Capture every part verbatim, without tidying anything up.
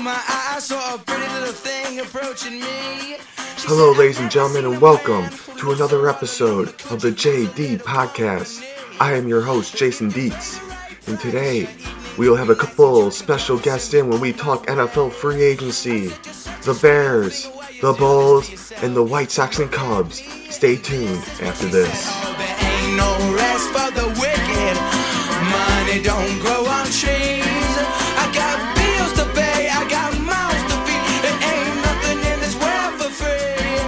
opened my eye, I saw a pretty little thing approaching me. Hello, ladies and gentlemen, and welcome to another episode of the J D Podcast. I am your host, Jason Dietz, and today we will have a couple special guests in when we talk N F L free agency, the Bears, the Bulls, and the White Sox and Cubs. Stay tuned after this. Ain't no rest for the wicked. Money don't grow on trees. I got bills to pay. I got mouths to feed. There ain't nothing in this world for free.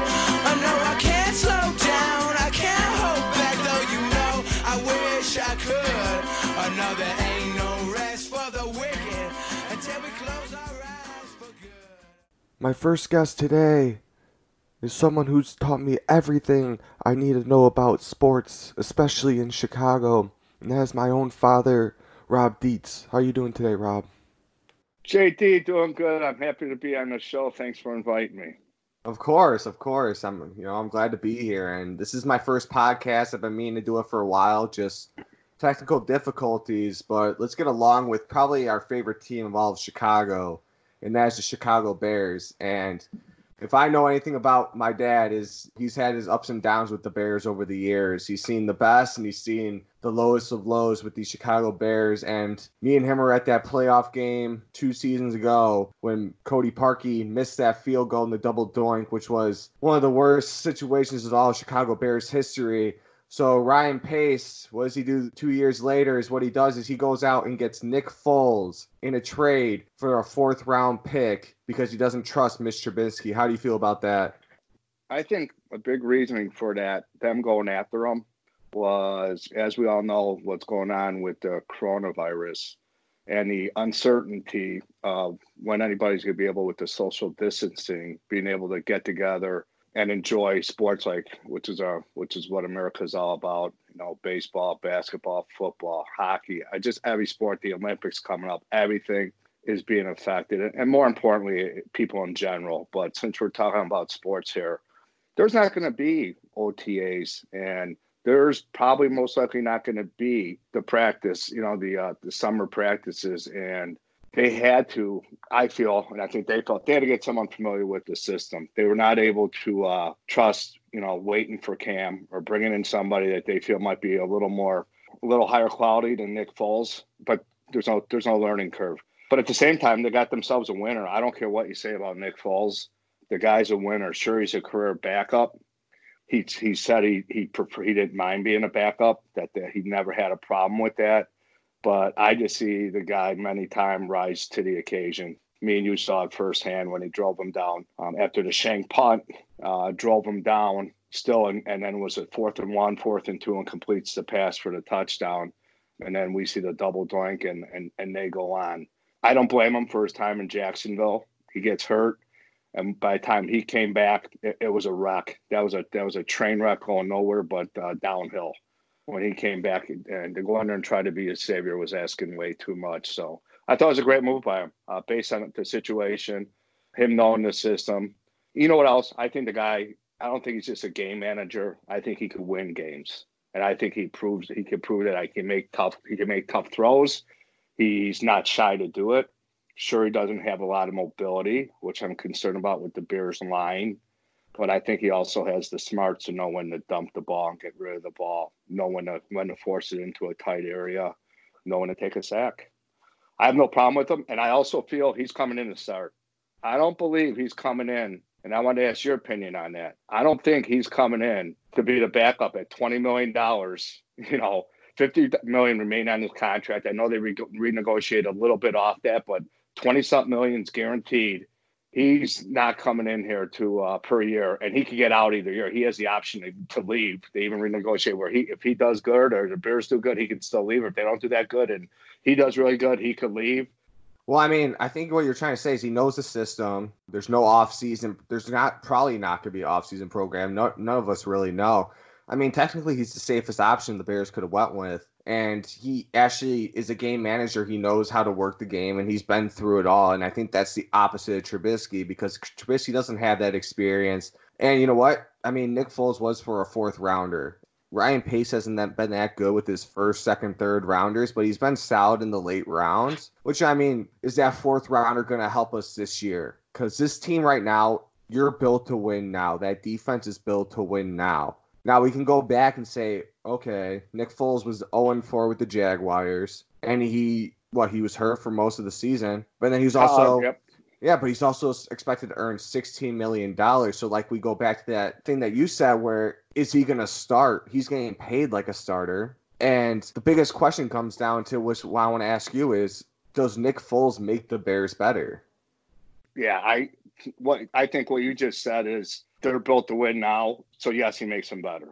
I know I can't slow down. I can't hold back, though, you know. I wish I could. I know there ain't no rest for the wicked until we close our eyes for good. My first guest today is someone who's taught me everything I need to know about sports, especially in Chicago, and that is my own father, Rob Dietz. How are you doing today, Rob? J D, doing good. I'm happy to be on the show. Thanks for inviting me. Of course, of course. I'm, you know, I'm glad to be here, and this is my first podcast. I've been meaning to do it for a while, just technical difficulties, but let's get along with probably our favorite team of all of Chicago, and that's the Chicago Bears. And if I know anything about my dad, is he's had his ups and downs with the Bears over the years. He's seen the best and he's seen the lowest of lows with the Chicago Bears. And me and him were at that playoff game two seasons ago when Cody Parkey missed that field goal in the double doink, which was one of the worst situations in all of Chicago Bears history. So Ryan Pace, what does he do two years later is what he does is he goes out and gets Nick Foles in a trade for a fourth round pick because he doesn't trust Mitch Trubisky. How do you feel about that? I think a big reasoning for that, them going after him, was, as we all know, what's going on with the coronavirus and the uncertainty of when anybody's going to be able, with the social distancing, being able to get together and enjoy sports, like which is our which is what America is all about. You know, baseball, basketball, football, hockey. I just every sport. The Olympics coming up. Everything is being affected, and more importantly, people in general. But since we're talking about sports here, there's not going to be O T As, and there's probably most likely not going to be the practice. You know, the uh, the summer practices, and they had to, I feel, and I think they felt, they had to get someone familiar with the system. They were not able to uh, trust, you know, waiting for Cam or bringing in somebody that they feel might be a little more, a little higher quality than Nick Foles. But there's no, there's no learning curve. But at the same time, they got themselves a winner. I don't care what you say about Nick Foles. The guy's a winner. Sure, he's a career backup. He he said he he, he didn't mind being a backup, that, that he never had a problem with that. But I just see the guy many times rise to the occasion. Me and you saw it firsthand when he drove him down. Um, after the shank punt, uh, drove him down still, and, and then was it fourth and one, fourth and two, and completes the pass for the touchdown. And then we see the double doink, and, and, and they go on. I don't blame him for his time in Jacksonville. He gets hurt, and by the time he came back, it, it was a wreck. That was a, that was a train wreck going nowhere but uh, downhill. When he came back, and to go under and try to be his savior was asking way too much. So I thought it was a great move by him, uh, based on the situation, him knowing the system. You know what else? I think the guy, I don't think he's just a game manager. I think he could win games. And I think he proves he can prove that I can make tough. He can make tough throws. He's not shy to do it. Sure, he doesn't have a lot of mobility, which I'm concerned about with the Bears line. But I think he also has the smarts to know when to dump the ball and get rid of the ball, know when to, when to force it into a tight area, know when to take a sack. I have no problem with him, and I also feel he's coming in to start. I don't believe he's coming in, and I want to ask your opinion on that. I don't think he's coming in to be the backup at twenty million dollars, you know, fifty million dollars remain on his contract. I know they re- renegotiated a little bit off that, but twenty-something million is guaranteed. He's not coming in here to uh, per year, and he could get out either year. He has the option to leave. They even renegotiate where he, if he does good or the Bears do good, he can still leave. Or if they don't do that good and he does really good, he could leave. Well, I mean, I think what you're trying to say is he knows the system. There's no offseason. There's not probably not going to be an offseason program. No, none of us really know. I mean, technically, he's the safest option the Bears could have went with. And he actually is a game manager. He knows how to work the game, and he's been through it all. And I think that's the opposite of Trubisky, because Trubisky doesn't have that experience. And you know what? I mean, Nick Foles was for a fourth rounder. Ryan Pace hasn't been that good with his first, second, third rounders, but he's been solid in the late rounds, which, I mean, is that fourth rounder going to help us this year? Because this team right now, you're built to win now. That defense is built to win now. Now we can go back and say, okay, Nick Foles was oh and four with the Jaguars, and he, what, he was hurt for most of the season, but then he's also... Uh, yep. Yeah, but he's also expected to earn sixteen million dollars. So, like, we go back to that thing that you said where is he going to start? He's getting paid like a starter. And the biggest question comes down to, which what I want to ask you is, does Nick Foles make the Bears better? Yeah, I what I think what you just said is they're built to win now. So, yes, he makes them better.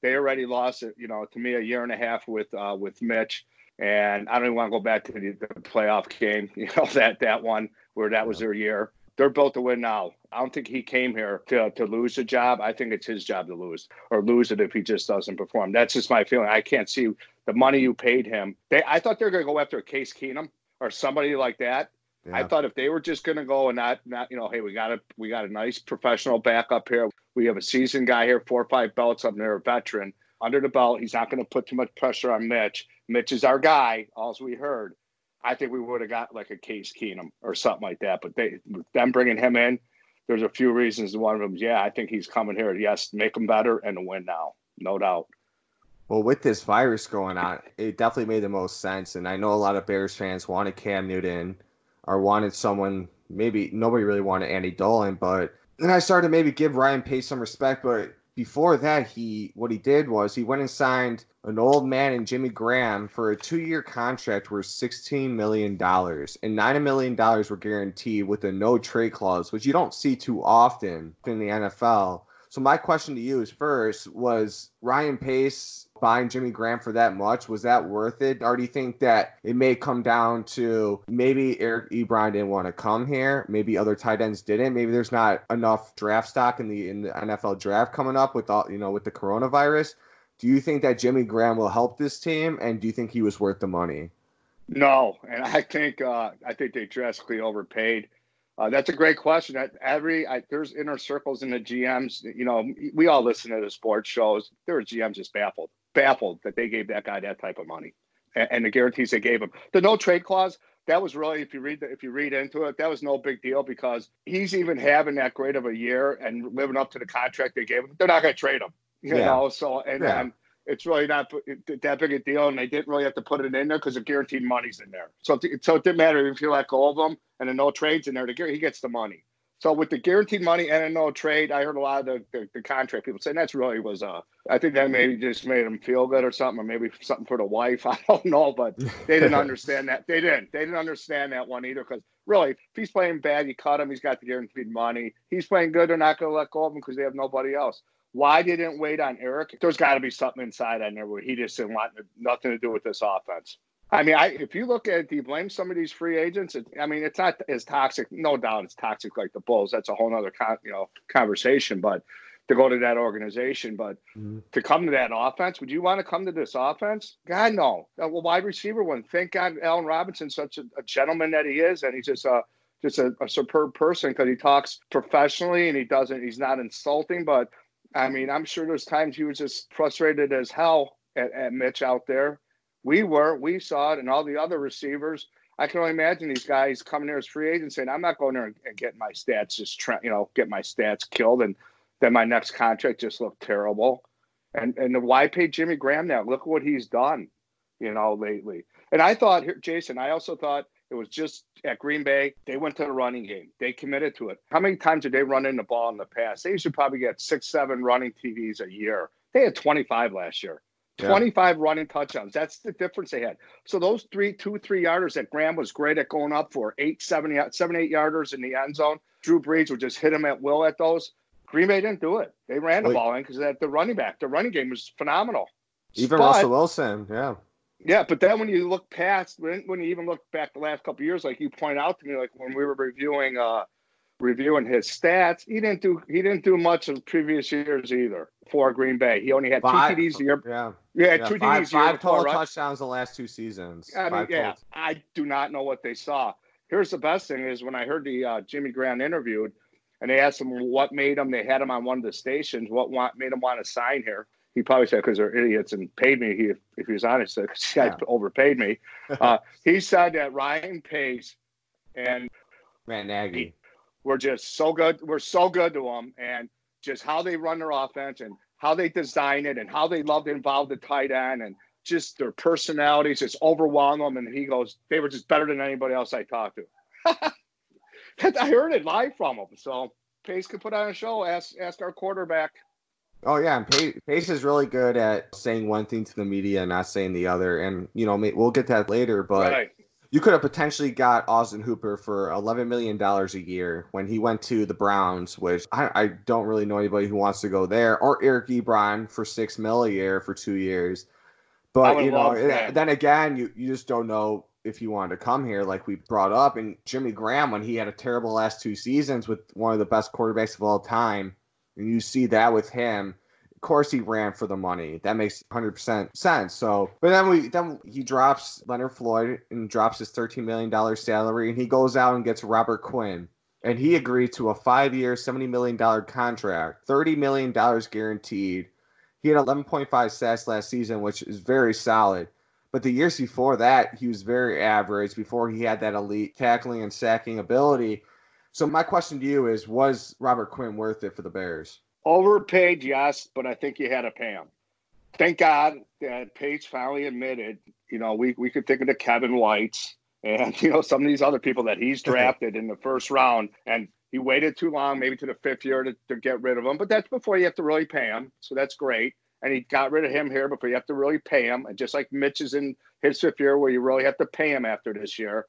They already lost, you know, to me, a year and a half with uh, with Mitch. And I don't even want to go back to the, the playoff game, you know, that, that one where that was their year. They're built to win now. I don't think he came here to to lose a job. I think it's his job to lose or lose it if he just doesn't perform. That's just my feeling. I can't see the money you paid him. They, I thought they were going to go after a Case Keenum or somebody like that. Yeah. I thought if they were just going to go and not, not, you know, hey, we got a we got a nice professional backup here. We have a seasoned guy here, four or five belts up there, a veteran under the belt. He's not going to put too much pressure on Mitch. Mitch is our guy, as we heard. I think we would have got like a Case Keenum or something like that. But they, them bringing him in, there's a few reasons. One of them is, yeah, I think he's coming here. Yes, make him better and to win now, no doubt. Well, with this virus going on, it definitely made the most sense. And I know a lot of Bears fans wanted Cam Newton or wanted someone, maybe nobody really wanted Andy Dolan. But then I started to maybe give Ryan Pace some respect, but before that, he what he did was he went and signed an old man in Jimmy Graham for a two-year contract worth sixteen million dollars. And nine million dollars were guaranteed with a no-trade clause, which you don't see too often in the N F L. So my question to you is first, was Ryan Pace buying Jimmy Graham for that much? Was that worth it? Or do you think that it may come down to maybe Eric Ebron didn't want to come here? Maybe other tight ends didn't. Maybe there's not enough draft stock in the in the N F L draft coming up with all, you know, with the coronavirus. Do you think that Jimmy Graham will help this team? And do you think he was worth the money? No, and I think uh, I think they drastically overpaid. Uh, that's a great question. Every I, there's inner circles in the G Ms. You know, we all listen to the sports shows. There are G Ms just baffled, baffled that they gave that guy that type of money, and, and the guarantees they gave him. The no trade clause, that was really, if you read the, if you read into it, that was no big deal because he's even having that great of a year and living up to the contract they gave him. They're not going to trade him, you yeah. know. So and yeah. um, it's really not that big a deal, and they didn't really have to put it in there because the guaranteed money's in there. So so it didn't matter if you let go of them. And a no trade's in there, he gets the money. So with the guaranteed money and a no trade, I heard a lot of the, the, the contract people saying that's really was a, I think that maybe just made him feel good or something, or maybe something for the wife. I don't know, but they didn't understand that. They didn't. They didn't understand that one either because really, if he's playing bad, you cut him, he's got the guaranteed money. He's playing good, they're not going to let go of him because they have nobody else. Why they didn't wait on Eric? There's got to be something inside on there where he just didn't want nothing to do with this offense. I mean, I, if you look at it, do you blame some of these free agents? It, I mean, it's not as toxic. No doubt it's toxic like the Bulls. That's a whole other con, you know, conversation, but to go to that organization. But mm-hmm. to come to that offense, would you want to come to this offense? God, no. A wide receiver one. Thank God Allen Robinson's such a, a gentleman that he is, and he's just a, just a, a superb person because he talks professionally and he doesn't. He's not insulting, but, I mean, I'm sure there's times he was just frustrated as hell at, at Mitch out there. We were, we saw it, and all the other receivers. I can only imagine these guys coming there as free agents saying, "I'm not going there and, and getting my stats just, try, you know, get my stats killed, and then my next contract just looked terrible." And and why pay Jimmy Graham now? Look what he's done, you know, lately. And I thought, here, Jason, I also thought it was just at Green Bay. They went to the running game. They committed to it. How many times did they run in the ball in the past? They should probably get six, seven running T Ds a year. They had twenty-five last year. twenty-five yeah. running touchdowns. That's the difference they had. So those three, two, three yarders that Graham was great at going up for, eight, seven, seven, eight yarders in the end zone. Drew Brees would just hit him at will at those. Green Bay didn't do it. They ran the Wait. ball in because the running back, the running game was phenomenal. Even but, Russell Wilson, yeah. Yeah, but then when you look past, when, when you even look back the last couple of years, like you point out to me, like when we were reviewing uh, reviewing his stats, he didn't do he didn't do much of previous years either for Green Bay. He only had five, two T Ds a year. Yeah. Yeah, yeah, two five, D Bs. Five total right? touchdowns the last two seasons. I mean, five yeah, total. I do not know what they saw. Here's the best thing is when I heard the uh, Jimmy Graham interviewed, and they asked him what made him. They had him on one of the stations. What want, made him want to sign here? He probably said because they're idiots and paid me. He, if, if he was honest, because he yeah. overpaid me. Uh, he said that Ryan Pace and Matt Nagy were just so good. We're so good to them, and just how they run their offense and how they design it and how they love to involve the tight end and just their personalities just overwhelm them. And he goes, they were just better than anybody else I talked to. I heard it live from him. So Pace could put on a show. Ask ask our quarterback. Oh, yeah, and Pace, Pace is really good at saying one thing to the media and not saying the other. And, you know, we'll get to that later, but right. you could have potentially got Austin Hooper for eleven million dollars a year when he went to the Browns, which I, I don't really know anybody who wants to go there, or Eric Ebron for six mil a year for two years. But, you know, it, then again, you, you just don't know if you wanted to come here like we brought up. And Jimmy Graham, when he had a terrible last two seasons with one of the best quarterbacks of all time, and you see that with him. Of course, he ran for the money. That makes one hundred percent sense. So, but then we then he drops Leonard Floyd and drops his thirteen million dollars salary, and he goes out and gets Robert Quinn, and he agreed to a five-year, seventy million dollars contract, thirty million dollars guaranteed. He had eleven point five sacks last season, which is very solid. But the years before that, he was very average. Before he had that elite tackling and sacking ability. So my question to you is, was Robert Quinn worth it for the Bears? Overpaid, yes, but I think you had to pay him. Thank God that Paige finally admitted, you know, we, we could think of the Kevin Whites and, you know, some of these other people that he's drafted in the first round. And he waited too long, maybe to the fifth year to, to get rid of him. But that's before you have to really pay him. So that's great. And he got rid of him here before you have to really pay him. And just like Mitch is in his fifth year where you really have to pay him after this year.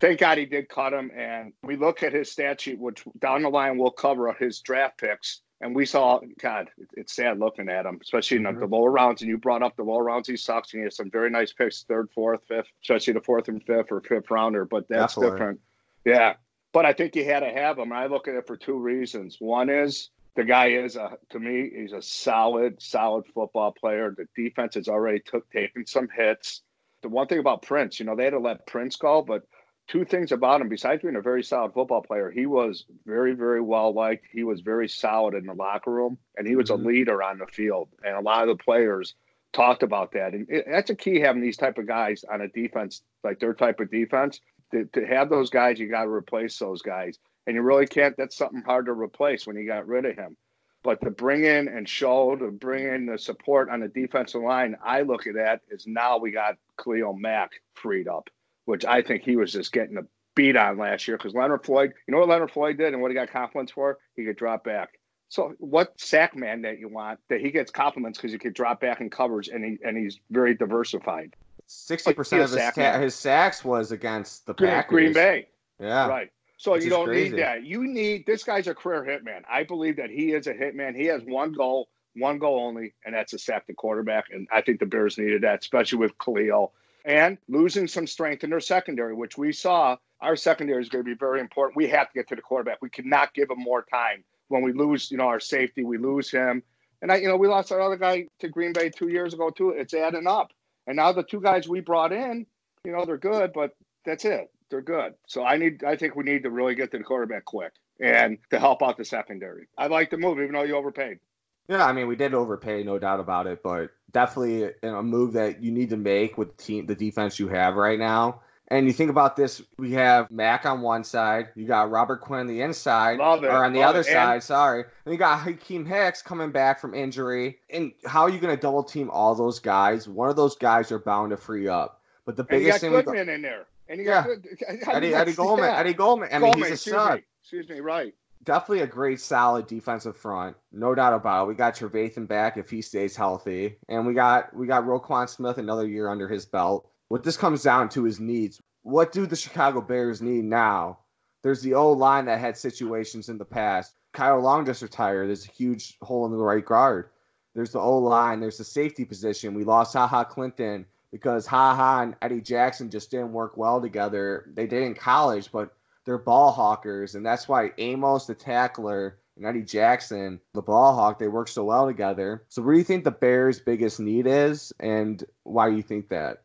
Thank God he did cut him, and we look at his stat sheet, which down the line we'll cover his draft picks, and we saw, God, it's sad looking at him, especially in mm-hmm. the lower rounds, and you brought up the lower rounds, he sucks, and he has some very nice picks, third, fourth, fifth, especially the fourth and fifth or fifth rounder, but that's Definitely. different. Yeah, but I think you had to have him, and I look at it for two reasons. One is the guy is, a, to me, he's a solid, solid football player. The defense has already took taken some hits. The one thing about Prince, you know, they had to let Prince go, but two things about him, besides being a very solid football player, he was very, very well-liked. He was very solid in the locker room, and he was mm-hmm. a leader on the field. And a lot of the players talked about that. And it, that's a key, having these type of guys on a defense, like their type of defense. To, to have those guys, you got to replace those guys. And you really can't. That's something hard to replace when you got rid of him. But to bring in and show, to bring in the support on the defensive line, I look at that as now we got Cleo Mack freed up, which I think he was just getting a beat on last year because Leonard Floyd, you know what Leonard Floyd did and what he got compliments for? He could drop back. So what sack man that you want that he gets compliments because he could drop back in covers and he and he's very diversified. sixty percent of his, ta- his sacks was against the Green, Packers. Green Bay. Yeah. Right. So you don't crazy. need that. You need – this guy's a career hitman. I believe that he is a hitman. He has one goal, one goal only, and that's to sack the quarterback. And I think the Bears needed that, especially with Khalil. And losing some strength in their secondary, which we saw. Our secondary is going to be very important. We have to get to the quarterback. We cannot give him more time. When we lose, you know, our safety, we lose him. And, I, you know, we lost our other guy to Green Bay two years ago, too. It's adding up. And now the two guys we brought in, you know, they're good, but that's it. They're good. So I need. I think we need to really get to the quarterback quick and to help out the secondary. I like the move, even though you overpaid. Yeah, I mean, we did overpay, no doubt about it, but definitely a move that you need to make with the team, the defense you have right now. And you think about this, we have Mack on one side, you got Robert Quinn on the inside, love it, or on the other it. side, and, sorry. And you got Hakeem Hicks coming back from injury. And how are you going to double team all those guys? One of those guys are bound to free up. But the biggest thing, you got thing Goodman go- in there, and you got yeah. Good- Eddie, Eddie Goldman. That? Eddie Goldman. I mean, Goldman, he's a stud. Me. Excuse me. Right. Definitely a great, solid defensive front, no doubt about it. We got Trevathan back if he stays healthy, and we got we got Roquan Smith another year under his belt. What this comes down to is needs. What do the Chicago Bears need now? There's the old line that had situations in the past. Kyle Long just retired. There's a huge hole in the right guard. There's the old line. There's the safety position. We lost HaHa Clinton because HaHa and Eddie Jackson just didn't work well together. They did in college, but they're ball hawkers, and that's why Amos, the tackler, and Eddie Jackson, the ball hawk, they work so well together. So what do you think the Bears' biggest need is, and why do you think that?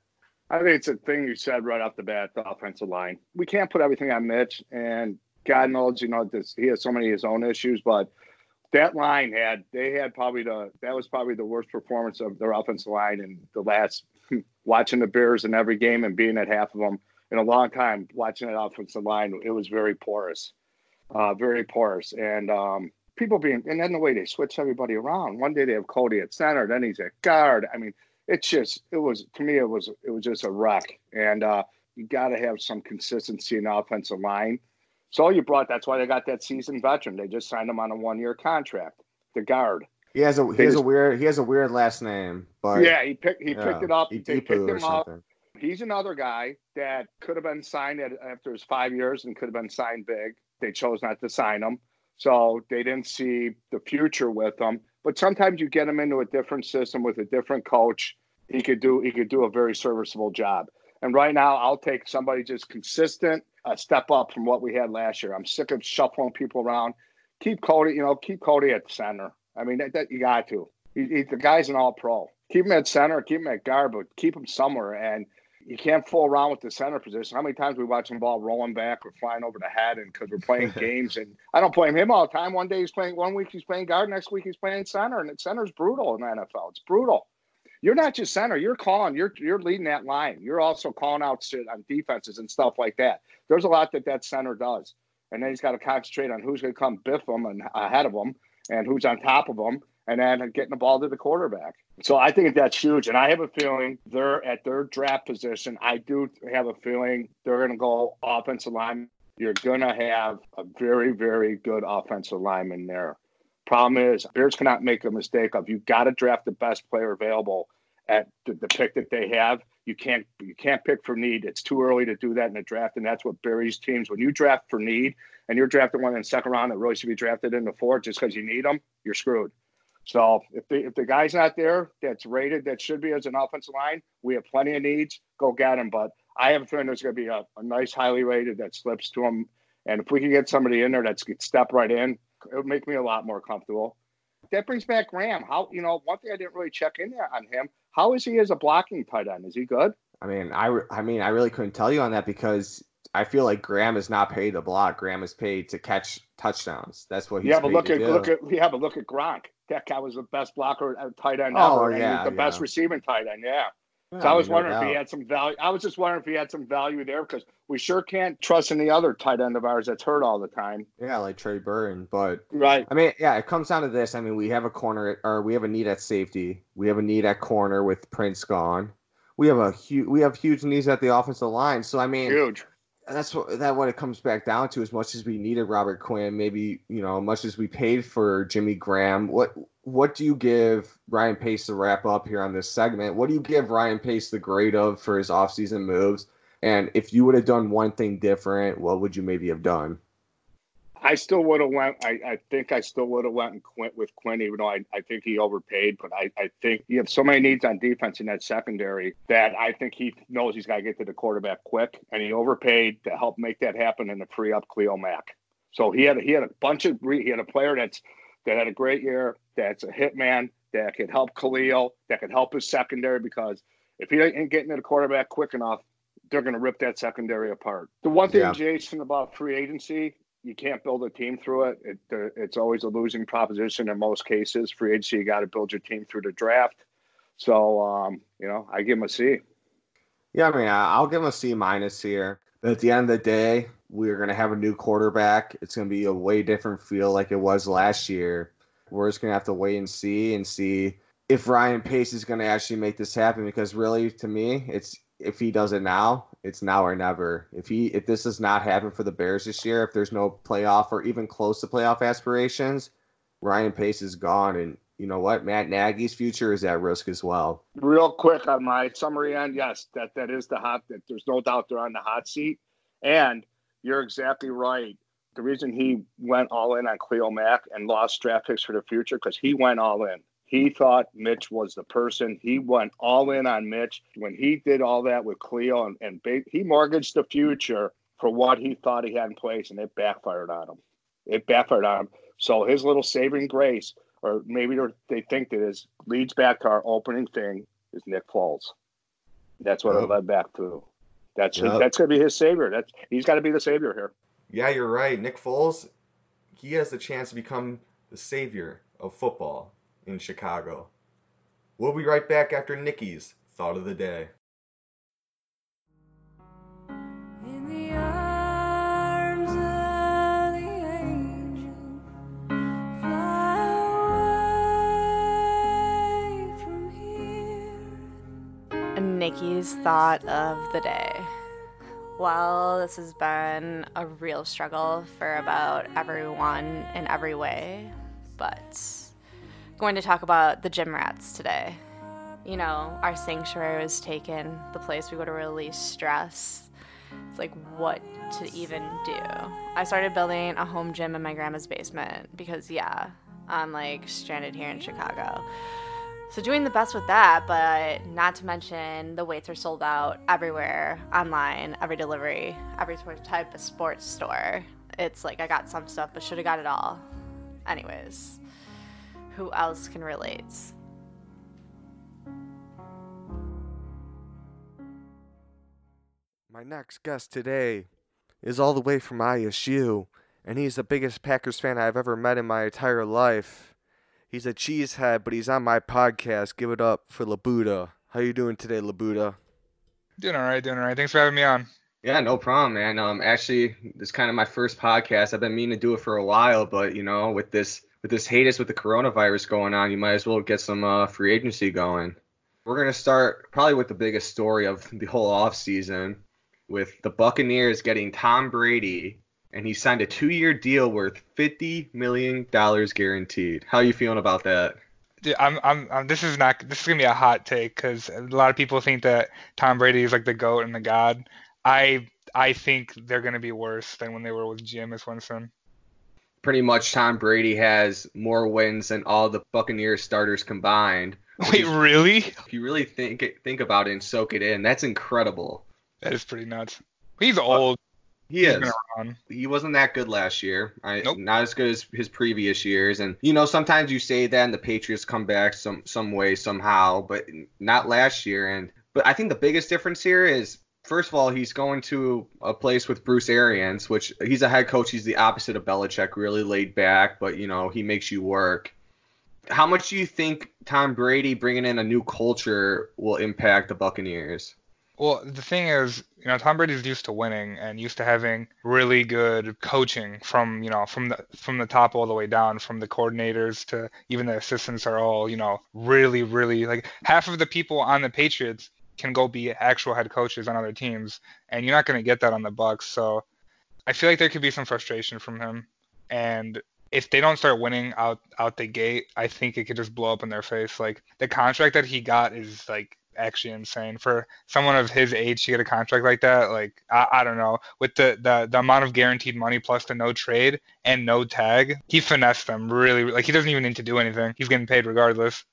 I think it's a thing you said right off the bat, the offensive line. We can't put everything on Mitch, and God knows, you know, this, he has so many of his own issues, but that line had they had probably the that was probably the worst performance of their offensive line in the last watching the Bears in every game and being at half of them in a long time. Watching that offensive line, it was very porous, uh, very porous, and um, people being and then the way they switch everybody around. One day they have Cody at center, then he's at guard. I mean, it's just it was to me it was it was just a wreck, and uh, you got to have some consistency in the offensive line. So you brought, that's why they got that seasoned veteran. They just signed him on a one-year contract, the guard. He has a, he has just, a weird, he has a weird last name. But yeah, he picked, he yeah, picked it up. He they picked him up. He's another guy that could have been signed at, after his five years and could have been signed big. They chose not to sign him. So they didn't see the future with him, but sometimes you get him into a different system with a different coach. He could do, he could do a very serviceable job. And right now I'll take somebody just consistent, a step up from what we had last year. I'm sick of shuffling people around. Keep Cody, you know, keep Cody at center. I mean, that, that you got to. He, he, the guy's an all-pro. Keep him at center, keep him at guard, but keep him somewhere. And you can't fool around with the center position. How many times we watch him ball rolling back or flying over the head and because we're playing games. And I don't blame him all the time. One day he's playing, one week he's playing guard, next week he's playing center. And center's brutal in the N F L. It's brutal. You're not just center. You're calling. You're you're leading that line. You're also calling out shit on defenses and stuff like that. There's a lot that that center does, and then he's got to concentrate on who's going to come biff him and ahead of him, and who's on top of him, and then getting the ball to the quarterback. So I think that's huge, and I have a feeling they're at their draft position. I do have a feeling they're going to go offensive lineman. You're going to have a very very good offensive lineman there. Problem is, Bears cannot make a mistake of you've got to draft the best player available at the, the pick that they have. You can't you can't pick for need. It's too early to do that in the draft, and that's what buries teams. When you draft for need and you're drafting one in the second round that really should be drafted in the fourth just because you need them, you're screwed. So if the, if the guy's not there that's rated, that should be as an offensive line, we have plenty of needs, go get him. But I have a feeling there's going to be a, a nice highly rated that slips to him. And if we can get somebody in there that's step right in, it would make me a lot more comfortable. That brings back Graham. How, you know, one thing I didn't really check in on him. How is he as a blocking tight end? Is he good? I mean, I, re- I mean, I really couldn't tell you on that because I feel like Graham is not paid to block. Graham is paid to catch touchdowns. That's what he's yeah, paid look to at, do. Look at, yeah, but look at Gronk. That guy was the best blocker at tight end oh, ever. Yeah, and he's the yeah. best receiving tight end, yeah. yeah so I was I mean, wondering no if he had some value. I was just wondering if he had some value there because we sure can't trust any other tight end of ours that's hurt all the time. Yeah, like Trey Burton. But right. I mean, yeah, it comes down to this. I mean, we have a corner, or we have a need at safety. We have a need at corner with Prince gone. We have a huge, we have huge needs at the offensive line. So I mean, huge. That's what that what it comes back down to. As much as we needed Robert Quinn, maybe you know, much as we paid for Jimmy Graham. What what do you give Ryan Pace to wrap up here on this segment? What do you give Ryan Pace the grade of for his offseason moves? And if you would have done one thing different, what would you maybe have done? I still would have went. I, I think I still would have went and quit with Quinn, even though I, I think he overpaid. But I, I think you have so many needs on defense in that secondary that I think he knows he's got to get to the quarterback quick, and he overpaid to help make that happen and to free up Cleo Mack. So he had he had a bunch of he had a player that's that had a great year, that's a hitman that could help Khalil, that could help his secondary because if he ain't getting to the quarterback quick enough, they're going to rip that secondary apart. The one thing, yeah. Jason, about free agency, you can't build a team through it. it uh, it's always a losing proposition in most cases. Free agency, you got to build your team through the draft. So, um, you know, I give him a C. Yeah, I mean, I'll give him a C minus here. But at the end of the day, we're going to have a new quarterback. It's going to be a way different feel like it was last year. We're just going to have to wait and see and see if Ryan Pace is going to actually make this happen because really, to me, it's if he does it now, it's now or never. If he, if this does not happen for the Bears this year, if there's no playoff or even close to playoff aspirations, Ryan Pace is gone. And you know what? Matt Nagy's future is at risk as well. Real quick on my summary end, yes, that, that is the hot, that there's no doubt they're on the hot seat. And you're exactly right. The reason he went all in on Cleo Mack and lost draft picks for the future, because he went all in. He thought Mitch was the person. He went all in on Mitch. When he did all that with Cleo, and, and ba- he mortgaged the future for what he thought he had in place, and it backfired on him. It backfired on him. So his little saving grace, or maybe they think that is, leads back to our opening thing, is Nick Foles. That's what yep. it led back to. That's yep. his, that's going to be his savior. That's He's got to be the savior here. Yeah, you're right. Nick Foles, he has the chance to become – the savior of football in Chicago. We'll be right back after Nikki's Thought of the Day. Nikki's thought of the day. Well, this has been a real struggle for about everyone in every way, but I'm going to talk about the gym rats today. You know, our sanctuary was taken, the place we go to release stress. It's like, what to even do? I started building a home gym in my grandma's basement because, yeah, I'm like stranded here in Chicago. So doing the best with that, but not to mention the weights are sold out everywhere, online, every delivery, every type of sports store. It's like I got some stuff, but should have got it all. Anyways, who else can relate? My next guest today is all the way from I S U, and he's the biggest Packers fan I've ever met in my entire life. He's a cheesehead, but he's on my podcast. Give it up for Labuda. How you doing today, Labuda? Doing all right, doing all right. Thanks for having me on. Yeah, no problem, man. Um, actually, this is kind of my first podcast. I've been meaning to do it for a while, but you know, with this with this hiatus with the coronavirus going on, you might as well get some uh, free agency going. We're gonna start probably with the biggest story of the whole offseason, with the Buccaneers getting Tom Brady. And he signed a two-year deal worth fifty million dollars guaranteed. How are you feeling about that? Dude, I'm, I'm, I'm, this is not. This is gonna be a hot take because a lot of people think that Tom Brady is like the GOAT and the God. I, I think they're gonna be worse than when they were with Jameis Winston. Pretty much, Tom Brady has more wins than all the Buccaneers starters combined. Wait, really? If you really think it, think about it and soak it in, that's incredible. That is pretty nuts. He's old. Uh, He is. He wasn't that good last year. I, nope. Not as good as his previous years. And, you know, sometimes you say that and the Patriots come back some, some way, somehow, but not last year. And But I think the biggest difference here is, first of all, he's going to a place with Bruce Arians, which he's a head coach. He's the opposite of Belichick, really laid back, but, you know, he makes you work. How much do you think Tom Brady bringing in a new culture will impact the Buccaneers? Well, the thing is, you know, Tom Brady's used to winning and used to having really good coaching from, you know, from the from the top all the way down, from the coordinators to even the assistants are all, you know, really, really like half of the people on the Patriots can go be actual head coaches on other teams. And you're not going to get that on the Bucs. So I feel like there could be some frustration from him. And if they don't start winning out, out the gate, I think it could just blow up in their face. Like the contract that he got is like actually insane for someone of his age to get a contract like that. Like I, I don't know, with the, the the amount of guaranteed money plus the no trade and no tag, he finessed them really. Like he doesn't even need to do anything; he's getting paid regardless.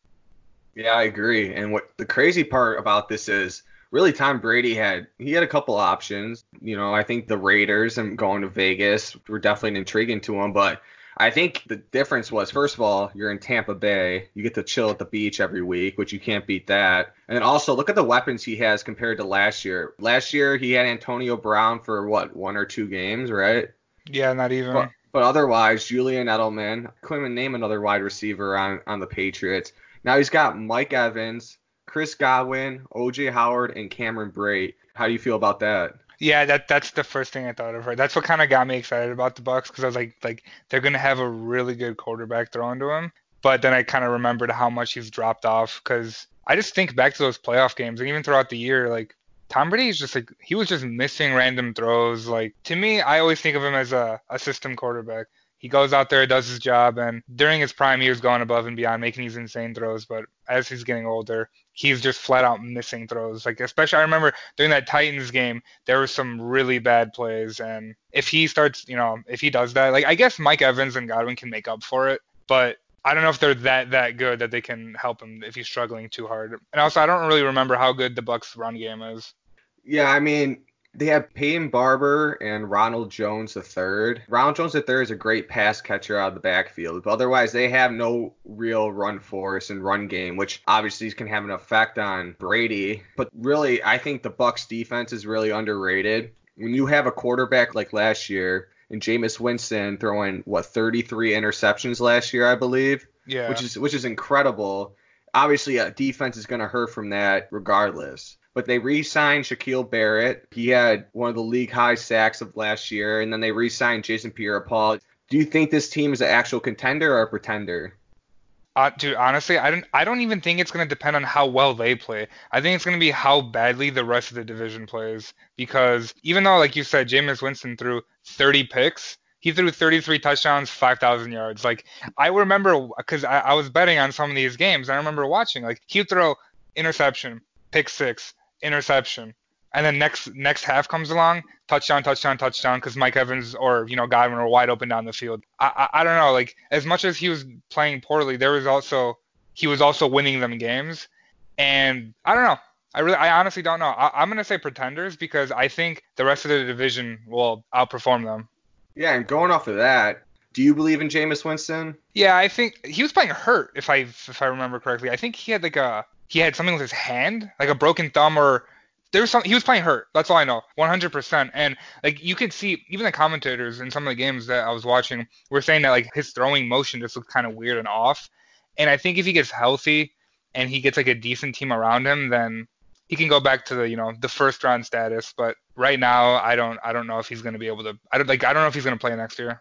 Yeah, I agree. And what the crazy part about this is, really, Tom Brady had he had a couple options. You know, I think the Raiders and going to Vegas were definitely intriguing to him, but I think the difference was, first of all, you're in Tampa Bay. You get to chill at the beach every week, which you can't beat that. And then also, look at the weapons he has compared to last year. Last year, he had Antonio Brown for, what, one or two games, right? Yeah, not even. But, but otherwise, Julian Edelman. I couldn't even name another wide receiver on, on the Patriots. Now he's got Mike Evans, Chris Godwin, O J Howard, and Cameron Brate. How do you feel about that? Yeah, that that's the first thing I thought of her. That's what kind of got me excited about the Bucs because I was like, like they're gonna have a really good quarterback thrown to him. But then I kind of remembered how much he's dropped off because I just think back to those playoff games and even throughout the year, like Tom Brady is just like he was just missing random throws. Like to me, I always think of him as a, a system quarterback. He goes out there, does his job, and during his prime, he was going above and beyond, making these insane throws. But as he's getting older, he's just flat-out missing throws. Like, especially, I remember during that Titans game, there were some really bad plays. And if he starts, you know, if he does that, like, I guess Mike Evans and Godwin can make up for it. But I don't know if they're that, that good that they can help him if he's struggling too hard. And also, I don't really remember how good the Bucs' run game is. Yeah, I mean... They have Peyton Barber and Ronald Jones the third. Ronald Jones the third is a great pass catcher out of the backfield, but otherwise they have no real run force and run game, which obviously can have an effect on Brady. But really, I think the Bucs defense is really underrated. When you have a quarterback like last year, and Jameis Winston throwing, what, thirty-three interceptions last year, I believe? Yeah. Which is which is incredible. Obviously, a defense is going to hurt from that regardless. But they re-signed Shaquille Barrett. He had one of the league-high sacks of last year. And then they re-signed Jason Pierre-Paul. Do you think this team is an actual contender or a pretender? Uh, dude, honestly, I don't I don't even think it's going to depend on how well they play. I think it's going to be how badly the rest of the division plays. Because even though, like you said, Jameis Winston threw thirty picks, he threw thirty-three touchdowns, five thousand yards. Like, I remember, because I, I was betting on some of these games, and I remember watching, like, he'd throw interception, pick six, interception, and then next next half comes along, touchdown, touchdown, touchdown, because Mike Evans or, you know, Godwin were wide open down the field. I, I I don't know, like, as much as he was playing poorly, there was also he was also winning them games, and I don't know. I really, I honestly don't know. I, I'm gonna say pretenders because I think the rest of the division will outperform them. Yeah, and going off of that, do you believe in Jameis Winston? Yeah, I think he was playing hurt, if I if I remember correctly. I think he had like a he had something with his hand, like a broken thumb or. There was some, he was playing hurt. That's all I know, one hundred percent. And, like, you could see even the commentators in some of the games that I was watching were saying that, like, his throwing motion just looked kind of weird and off. And I think if he gets healthy and he gets, like, a decent team around him, then he can go back to the, you know, the first-round status. But right now, I don't I don't know if he's going to be able to – I don't like I don't know if he's going to play next year.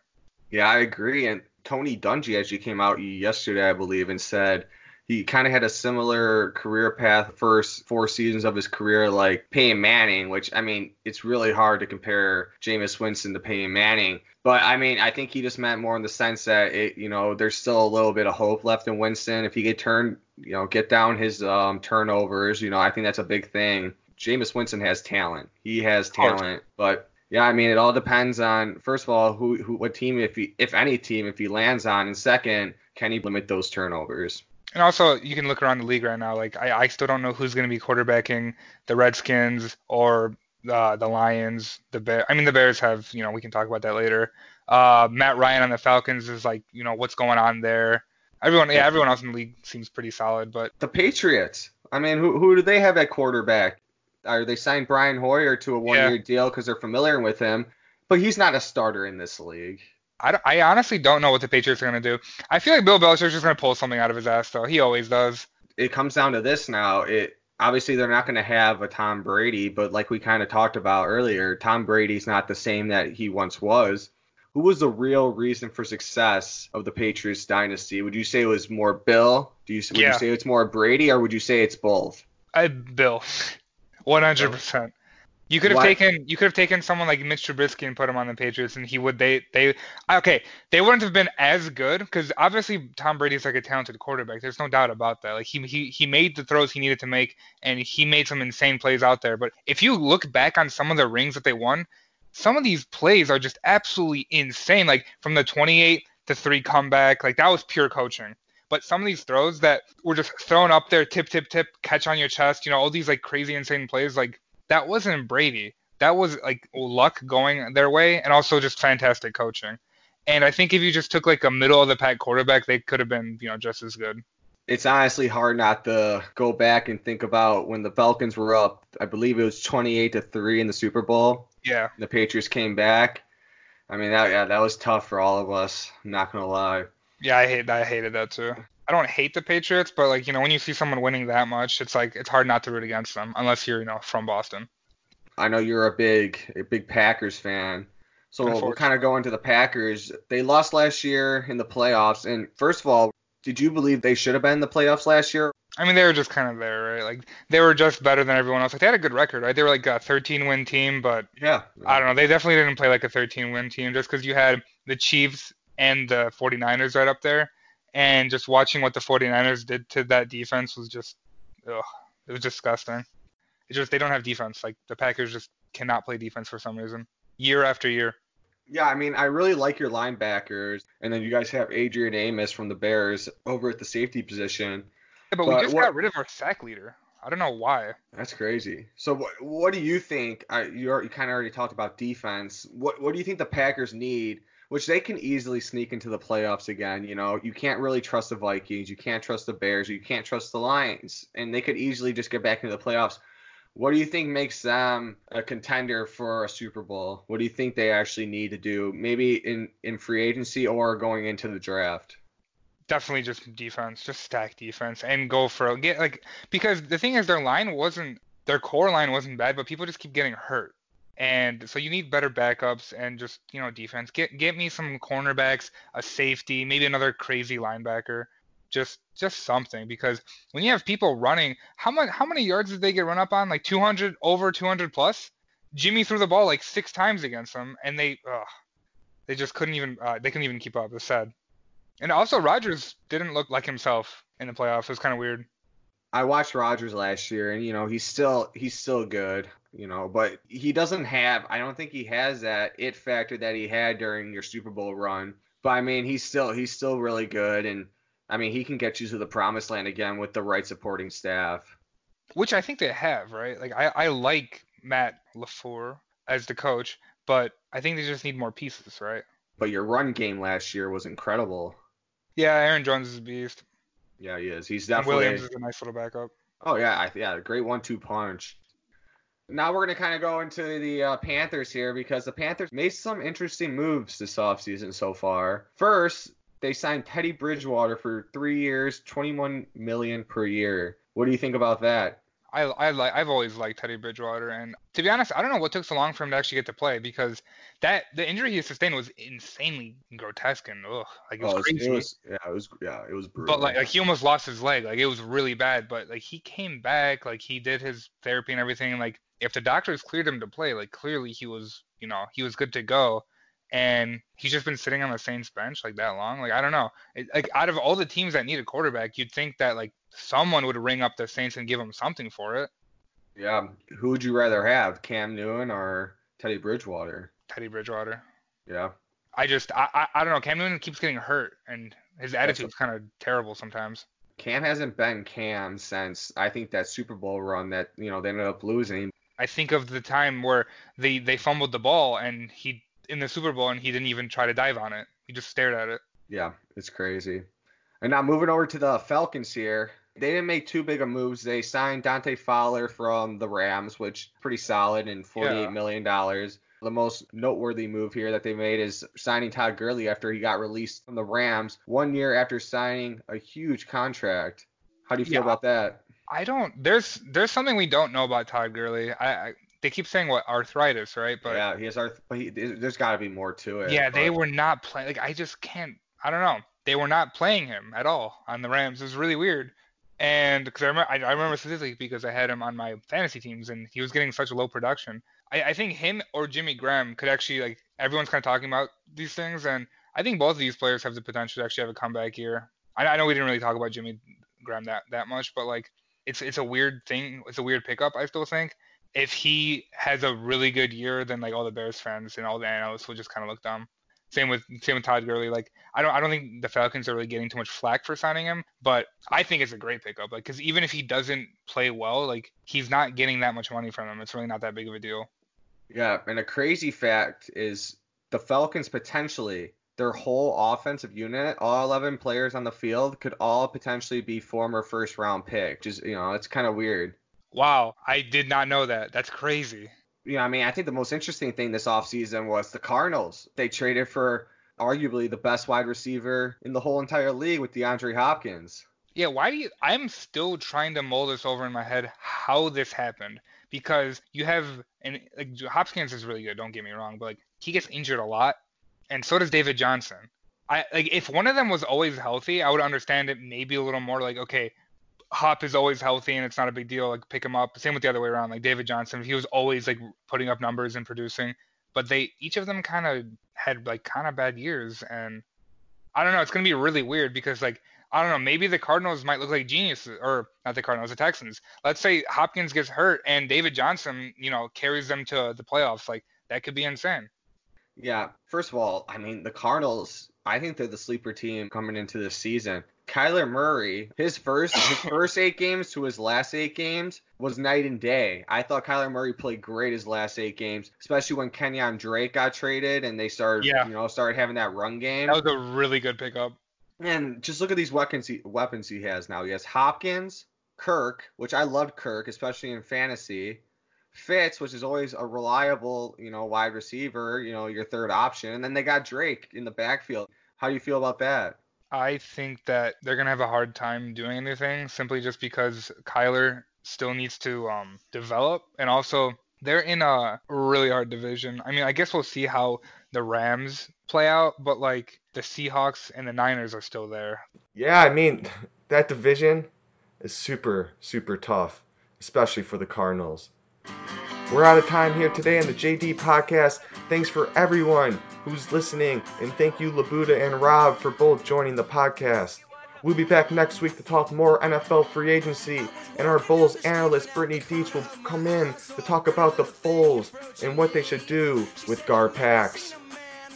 Yeah, I agree. And Tony Dungy actually came out yesterday, I believe, and said – he kind of had a similar career path first four seasons of his career like Peyton Manning, which, I mean, it's really hard to compare Jameis Winston to Peyton Manning. But, I mean, I think he just meant more in the sense that, it, you know, there's still a little bit of hope left in Winston. If he could turn, you know, get down his um, turnovers, you know, I think that's a big thing. Jameis Winston has talent. He has talent. But, yeah, I mean, it all depends on, first of all, who, who what team, if he, if any team, if he lands on. And second, can he limit those turnovers? And also, you can look around the league right now. Like, I, I still don't know who's going to be quarterbacking the Redskins or uh, the Lions. The Bears. I mean, the Bears have, you know, we can talk about that later. Uh, Matt Ryan on the Falcons is like, you know, what's going on there? Everyone, yeah, everyone else in the league seems pretty solid. But the Patriots. I mean, who who do they have at quarterback? Are they signed Brian Hoyer to a one-year yeah. deal because they're familiar with him? But he's not a starter in this league. I, don't, I honestly don't know what the Patriots are going to do. I feel like Bill Belichick's just going to pull something out of his ass, though. He always does. It comes down to this now. It obviously, they're not going to have a Tom Brady, but like we kind of talked about earlier, Tom Brady's not the same that he once was. Who was the real reason for success of the Patriots dynasty? Would you say it was more Bill? Do you, would yeah. you say it's more Brady, or would you say it's both? I, Bill, one hundred percent. You could have what? taken you could have taken someone like Mitch Trubisky and put him on the Patriots, and he would they they okay they wouldn't have been as good because obviously Tom Brady's like a talented quarterback. There's no doubt about that. Like he he he made the throws he needed to make, and he made some insane plays out there. But if you look back on some of the rings that they won, some of these plays are just absolutely insane. Like from the twenty-eight to three comeback, like that was pure coaching. But some of these throws that were just thrown up there, tip tip tip, catch on your chest, you know, all these like crazy insane plays, like. That wasn't Brady. That was like luck going their way and also just fantastic coaching. And I think if you just took like a middle of the pack quarterback, they could have been, you know, just as good. It's honestly hard not to go back and think about when the Falcons were up, I believe it was twenty-eight to three in the Super Bowl. Yeah. The Patriots came back. I mean, that yeah, that was tough for all of us. I'm not going to lie. Yeah, I hate I hated that too. I don't hate the Patriots, but, like, you know, when you see someone winning that much, it's, like, it's hard not to root against them unless you're, you know, from Boston. I know you're a big a big Packers fan, so we're kind of going to the Packers. They lost last year in the playoffs, and first of all, did you believe they should have been in the playoffs last year? I mean, they were just kind of there, right? Like, they were just better than everyone else. Like, they had a good record, right? They were, like, a thirteen-win team, but yeah, I don't know. They definitely didn't play like a thirteen-win team just because you had the Chiefs and the forty-niners right up there. And just watching what the forty-niners did to that defense was just, ugh, it was disgusting. It just, they don't have defense. Like, the Packers just cannot play defense for some reason, year after year. Yeah, I mean, I really like your linebackers. And then you guys have Adrian Amos from the Bears over at the safety position. Yeah, but, but we just what, got rid of our sack leader. I don't know why. That's crazy. So what, what do you think? I, you, already, you kind of already talked about defense. What, what do you think the Packers need? Which they can easily sneak into the playoffs again. You know, you can't really trust the Vikings. You can't trust the Bears. You can't trust the Lions. And they could easily just get back into the playoffs. What do you think makes them a contender for a Super Bowl? What do you think they actually need to do, maybe in, in free agency or going into the draft? Definitely just defense, just stack defense and go for it. Get, like, because the thing is their line wasn't, their core line wasn't bad, but people just keep getting hurt. And so you need better backups and just, you know, defense. Get get me some cornerbacks, a safety, maybe another crazy linebacker. Just just something, because when you have people running, how much how many yards did they get run up on? Like two hundred, over two hundred plus? Jimmy threw the ball like six times against them, and they ugh, they just couldn't even uh, they couldn't even keep up. It's sad. And also Rodgers didn't look like himself in the playoffs. It was kind of weird. I watched Rodgers last year, and you know he's still he's still good, you know, but he doesn't have I don't think he has that it factor that he had during your Super Bowl run. But I mean he's still he's still really good, and I mean he can get you to the promised land again with the right supporting staff, which I think they have, right? Like I I like Matt LaFleur as the coach, but I think they just need more pieces, right? But your run game last year was incredible. Yeah, Aaron Jones is a beast. Yeah, he is. He's definitely. And Williams is a nice little backup. Oh yeah, yeah, a great one two punch. Now we're gonna kind of go into the uh, Panthers here, because the Panthers made some interesting moves this offseason so far. First, they signed Teddy Bridgewater for three years, twenty-one million dollars per year. What do you think about that? I I like I've always liked Teddy Bridgewater, and to be honest, I don't know what took so long for him to actually get to play, because that the injury he sustained was insanely grotesque and ugh, like it was oh, crazy. It was, yeah, it was yeah, it was brutal. But like, like he almost lost his leg, like it was really bad. But like he came back, like he did his therapy and everything. And, like if the doctors cleared him to play, like clearly he was, you know, he was good to go. And he's just been sitting on the Saints bench like that long. Like I don't know. It, like out of all the teams that need a quarterback, you'd think that like someone would ring up the Saints and give them something for it. Yeah. Who would you rather have, Cam Newton or Teddy Bridgewater? Teddy Bridgewater. Yeah. I just I I, I don't know. Cam Newton keeps getting hurt, and his attitude's kind of terrible sometimes. Cam hasn't been Cam since I think that Super Bowl run that you know they ended up losing. I think of the time where they they fumbled the ball and he. in the Super Bowl, and he didn't even try to dive on it. He just stared at it. Yeah, it's crazy. And now moving over to the Falcons here. They didn't make too big of moves. They signed Dante Fowler from the Rams, which is pretty solid, and forty-eight million dollars. The most noteworthy move here that they made is signing Todd Gurley after he got released from the Rams one year after signing a huge contract. How do you feel yeah, about that? I don't – there's there's something we don't know about Todd Gurley. I, I – They keep saying what arthritis, right? But yeah, he has arth. He, there's got to be more to it. Yeah, but they were not playing. Like I just can't. I don't know. They were not playing him at all on the Rams. It was really weird. And because I remember, I, I remember specifically because I had him on my fantasy teams, and he was getting such a low production. I, I think him or Jimmy Graham could actually like everyone's kind of talking about these things, and I think both of these players have the potential to actually have a comeback year. I, I know we didn't really talk about Jimmy Graham that, that much, but like it's it's a weird thing. It's a weird pickup. I still think. If he has a really good year, then like all the Bears fans and all the analysts will just kind of look dumb. Same with same with Todd Gurley. Like I don't I don't think the Falcons are really getting too much flack for signing him, but I think it's a great pickup. Like because even if he doesn't play well, like he's not getting that much money from him. It's really not that big of a deal. Yeah, and a crazy fact is the Falcons potentially their whole offensive unit, all eleven players on the field, could all potentially be former first round picks. Just you know, it's kind of weird. Wow, I did not know that. That's crazy. Yeah, I mean, I think the most interesting thing this offseason was the Cardinals. They traded for arguably the best wide receiver in the whole entire league with DeAndre Hopkins. Yeah, why do you – I'm still trying to mull this over in my head how this happened because you have – and like Hopkins is really good, don't get me wrong, but like he gets injured a lot, and so does David Johnson. I like if one of them was always healthy, I would understand it maybe a little more like, okay – Hop is always healthy and it's not a big deal. Like pick him up. Same with the other way around. Like David Johnson, he was always like putting up numbers and producing, but they each of them kind of had like kind of bad years. And I don't know. It's gonna be really weird because like I don't know. Maybe the Cardinals might look like geniuses, or not the Cardinals, the Texans. Let's say Hopkins gets hurt and David Johnson, you know, carries them to the playoffs. Like that could be insane. Yeah. First of all, I mean the Cardinals. I think they're the sleeper team coming into this season. Kyler Murray, his first his first eight games to his last eight games was night and day. I thought Kyler Murray played great his last eight games, especially when Kenyon Drake got traded and they started, yeah. you know, started having that run game. That was a really good pickup. And just look at these weapons he, weapons he has now. He has Hopkins, Kirk, which I loved Kirk, especially in fantasy. Fitz, which is always a reliable, you know, wide receiver, you know, your third option. And then they got Drake in the backfield. How do you feel about that? I think that they're going to have a hard time doing anything simply just because Kyler still needs to um, develop. And also, they're in a really hard division. I mean, I guess we'll see how the Rams play out, but, like, the Seahawks and the Niners are still there. Yeah, I mean, that division is super, super tough, especially for the Cardinals. We're out of time here today on the J D Podcast. Thanks for everyone who's listening, and thank you, Labuda and Rob, for both joining the podcast. We'll be back next week to talk more N F L free agency, and our Bulls analyst, Brittany Dietz, will come in to talk about the Bulls and what they should do with guard packs.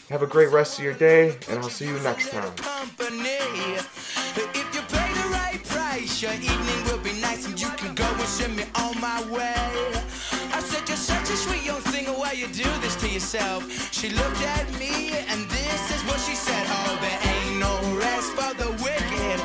Have a great rest of your day, and I'll see you next time. If you pay the right price, your evening will be nice, and you can go and send me on my way. I said, you're such a sweet young thing, why you do this to yourself? She looked at me, and this is what she said. Oh, there ain't no rest for the wicked.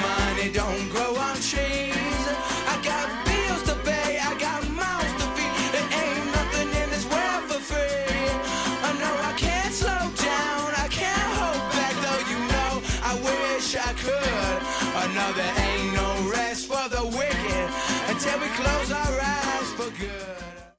Money don't grow on trees. I got bills to pay, I got mouths to feed. There ain't nothing in this world for free. Oh, no, I can't slow down, I can't hold back, though you know I wish I could. Oh, no, there ain't